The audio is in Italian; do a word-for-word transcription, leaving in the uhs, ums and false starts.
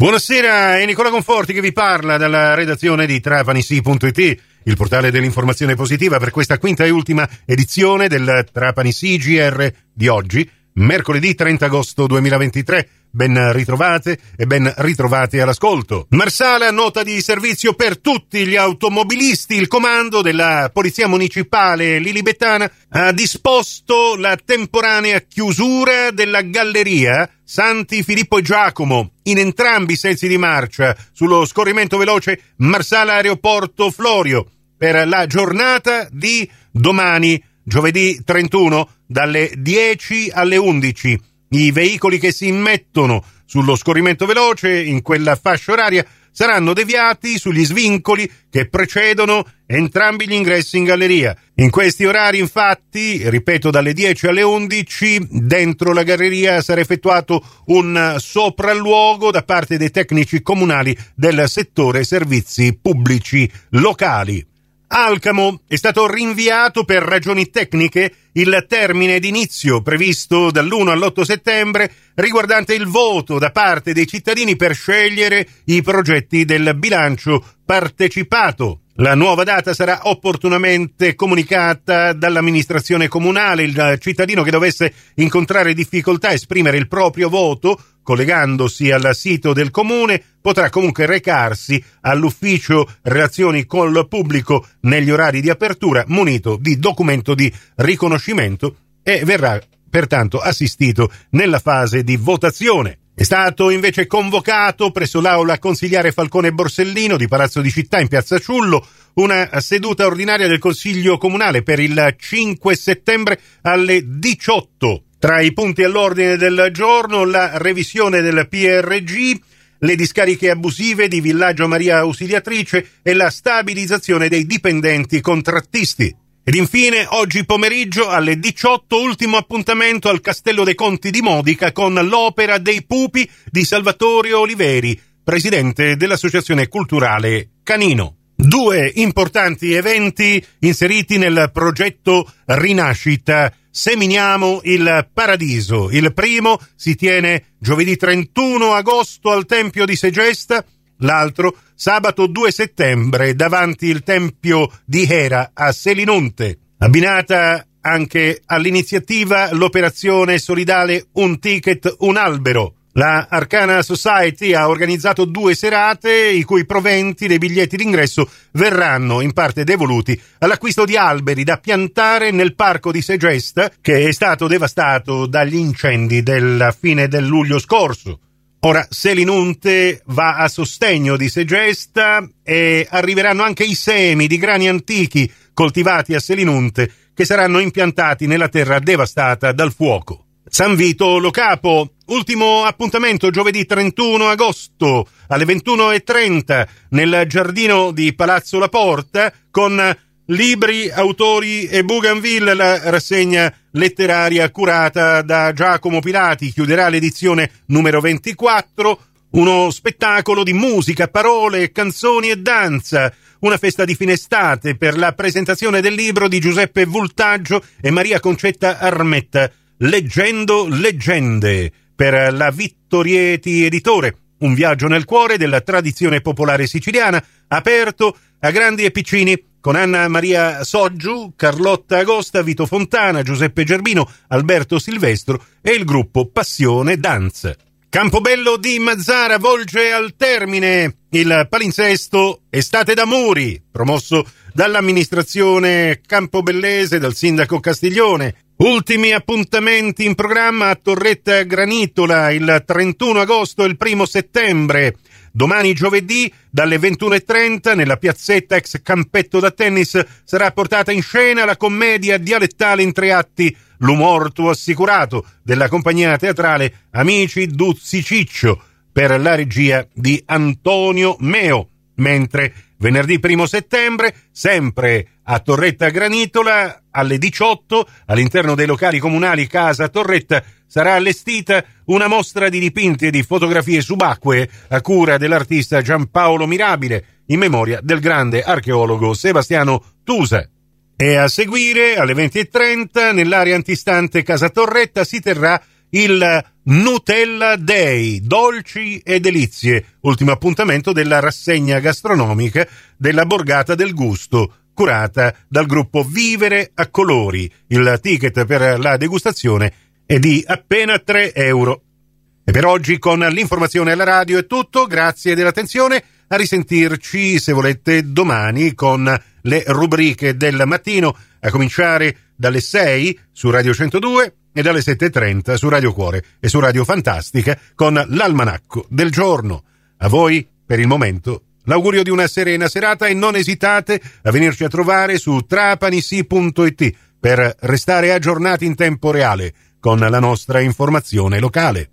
Buonasera, è Nicola Conforti che vi parla dalla redazione di TrapaniSì.it, il portale dell'informazione positiva, per questa quinta e ultima edizione del TrapaniSì G R di oggi, mercoledì trenta agosto duemilaventitré. Ben ritrovate e ben ritrovati all'ascolto. Marsala, nota di servizio per tutti gli automobilisti. Il comando della Polizia Municipale Lilibetana ha disposto la temporanea chiusura della galleria Santi Filippo e Giacomo in entrambi i sensi di marcia sullo scorrimento veloce Marsala Aeroporto Florio per la giornata di domani, giovedì trentuno, dalle dieci alle undici. I veicoli che si immettono sullo scorrimento veloce in quella fascia oraria saranno deviati sugli svincoli che precedono entrambi gli ingressi in galleria. In questi orari, infatti, ripeto, dalle dieci alle undici, dentro la galleria sarà effettuato un sopralluogo da parte dei tecnici comunali del settore servizi pubblici locali. Alcamo, è stato rinviato per ragioni tecniche il termine d'inizio previsto dall'primo all'otto settembre riguardante il voto da parte dei cittadini per scegliere i progetti del bilancio partecipato. La nuova data sarà opportunamente comunicata dall'amministrazione comunale. Il cittadino che dovesse incontrare difficoltà a esprimere il proprio voto, collegandosi al sito del comune, potrà comunque recarsi all'ufficio relazioni col pubblico negli orari di apertura, munito di documento di riconoscimento, e verrà pertanto assistito nella fase di votazione. È stato invece convocato presso l'aula consiliare Falcone Borsellino di Palazzo di Città in Piazza Ciullo una seduta ordinaria del Consiglio Comunale per il cinque settembre alle diciotto. Tra i punti all'ordine del giorno, la revisione del P R G, le discariche abusive di Villaggio Maria Ausiliatrice e la stabilizzazione dei dipendenti contrattisti. Ed infine, oggi pomeriggio alle diciotto, ultimo appuntamento al Castello dei Conti di Modica con l'opera dei pupi di Salvatore Oliveri, presidente dell'Associazione Culturale Canino. Due importanti eventi inseriti nel progetto Rinascita. Seminiamo il paradiso. Il primo si tiene giovedì trentuno agosto al Tempio di Segesta, l'altro sabato due settembre davanti il Tempio di Hera a Selinunte. Abbinata anche all'iniziativa l'operazione solidale Un Ticket, Un Albero. La Arcana Society ha organizzato due serate i cui proventi dei biglietti d'ingresso verranno in parte devoluti all'acquisto di alberi da piantare nel parco di Segesta, che è stato devastato dagli incendi della fine del luglio scorso. Ora Selinunte va a sostegno di Segesta e arriveranno anche i semi di grani antichi coltivati a Selinunte che saranno impiantati nella terra devastata dal fuoco. San Vito Lo Capo, ultimo appuntamento giovedì trentuno agosto alle ventuno e trenta nel giardino di Palazzo La Porta con Libri autori e bouganville, la rassegna letteraria curata da Giacomo Pilati. Chiuderà l'edizione numero ventiquattro uno spettacolo di musica, parole, canzoni e danza, una festa di fine estate per la presentazione del libro di Giuseppe Vultaggio e Maria Concetta Armetta, Leggendo Leggende, per la Vittorieti Editore, un viaggio nel cuore della tradizione popolare siciliana, aperto a grandi e piccini, con Anna Maria Soggiu, Carlotta Agosta, Vito Fontana, Giuseppe Gerbino, Alberto Silvestro e il gruppo Passione Danza. Campobello di Mazzara volge al termine il palinsesto Estate da Muri, promosso dall'amministrazione campobellese, dal sindaco Castiglione. Ultimi appuntamenti in programma a Torretta Granitola il trentuno agosto e il primo settembre. Domani giovedì dalle ventuno e trenta nella piazzetta ex campetto da tennis sarà portata in scena la commedia dialettale in tre atti L'umor tuo assicurato della compagnia teatrale Amici Duzzi Ciccio per la regia di Antonio Meo. Mentre venerdì primo settembre, sempre a Torretta Granitola, alle diciotto, all'interno dei locali comunali Casa Torretta, sarà allestita una mostra di dipinti e di fotografie subacquee a cura dell'artista Giampaolo Mirabile, in memoria del grande archeologo Sebastiano Tusa. E a seguire, alle venti e trenta, nell'area antistante Casa Torretta si terrà il Nutella Day, dolci e delizie, ultimo appuntamento della rassegna gastronomica della Borgata del Gusto, curata dal gruppo Vivere a Colori. Il ticket per la degustazione è di appena tre euro. E per oggi con l'informazione alla radio è tutto, grazie dell'attenzione, a risentirci se volete domani con le rubriche del mattino, a cominciare dalle sei su Radio centodue e dalle sette e trenta su Radio Cuore e su Radio Fantastica con l'almanacco del giorno. A voi per il momento l'augurio di una serena serata e non esitate a venirci a trovare su trapani sì punto it per restare aggiornati in tempo reale con la nostra informazione locale.